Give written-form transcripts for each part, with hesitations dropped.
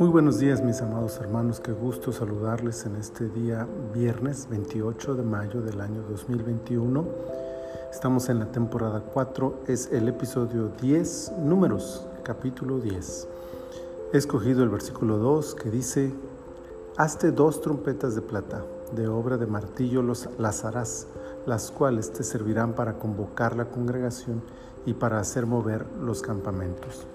Muy buenos días, mis amados hermanos, qué gusto saludarles en este día viernes 28 de mayo del año 2021. Estamos en la temporada 4, es el episodio 10, Números, capítulo 10. He escogido el versículo 2 que dice: hazte 2 trompetas de plata, de obra de martillo las harás, las cuales te servirán para convocar la congregación y para hacer mover los campamentos.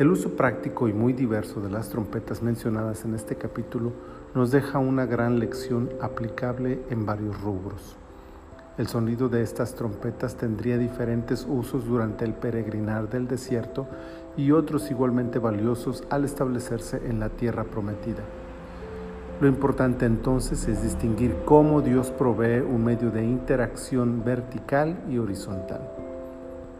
El uso práctico y muy diverso de las trompetas mencionadas en este capítulo nos deja una gran lección aplicable en varios rubros. El sonido de estas trompetas tendría diferentes usos durante el peregrinar del desierto y otros igualmente valiosos al establecerse en la tierra prometida. Lo importante entonces es distinguir cómo Dios provee un medio de interacción vertical y horizontal.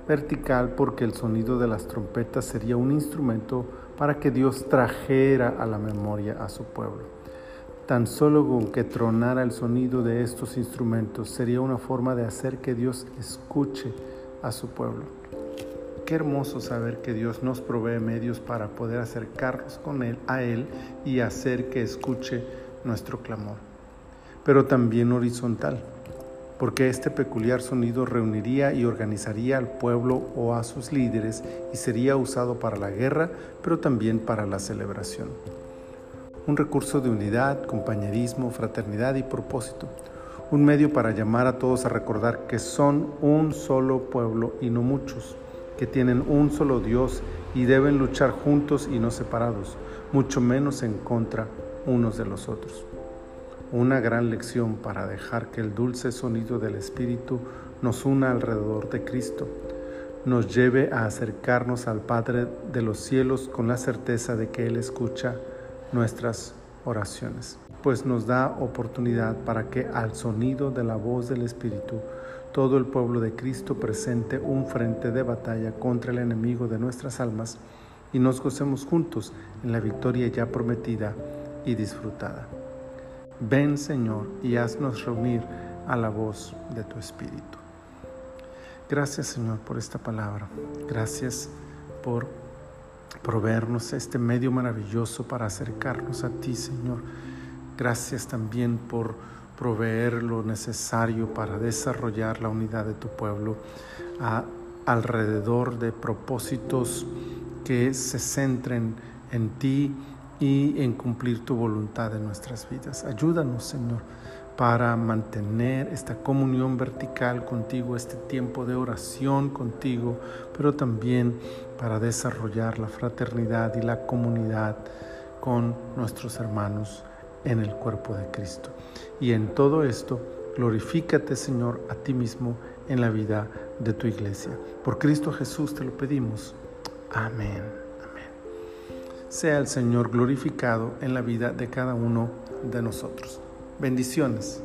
Vertical porque el sonido de las trompetas sería un instrumento para que Dios trajera a la memoria a su pueblo. Tan solo con que tronara el sonido de estos instrumentos sería una forma de hacer que Dios escuche a su pueblo. Qué hermoso saber que Dios nos provee medios para poder acercarnos a Él y hacer que escuche nuestro clamor. Pero también horizontal, porque este peculiar sonido reuniría y organizaría al pueblo o a sus líderes y sería usado para la guerra, pero también para la celebración. Un recurso de unidad, compañerismo, fraternidad y propósito. Un medio para llamar a todos a recordar que son un solo pueblo y no muchos, que tienen un solo Dios y deben luchar juntos y no separados, mucho menos en contra unos de los otros. Una gran lección para dejar que el dulce sonido del Espíritu nos una alrededor de Cristo, nos lleve a acercarnos al Padre de los cielos con la certeza de que Él escucha nuestras oraciones, pues nos da oportunidad para que al sonido de la voz del Espíritu todo el pueblo de Cristo presente un frente de batalla contra el enemigo de nuestras almas y nos gocemos juntos en la victoria ya prometida y disfrutada. Ven, Señor, y haznos reunir a la voz de tu Espíritu. Gracias, Señor, por esta palabra. Gracias por proveernos este medio maravilloso para acercarnos a ti, Señor. Gracias también por proveer lo necesario para desarrollar la unidad de tu pueblo alrededor de propósitos que se centren en ti y en cumplir tu voluntad en nuestras vidas. Ayúdanos, Señor, para mantener esta comunión vertical contigo, este tiempo de oración contigo, pero también para desarrollar la fraternidad y la comunidad con nuestros hermanos en el cuerpo de Cristo. Y en todo esto, glorifícate, Señor, a ti mismo en la vida de tu iglesia. Por Cristo Jesús te lo pedimos. Amén. Amén. Sea el Señor glorificado en la vida de cada uno de nosotros. Bendiciones.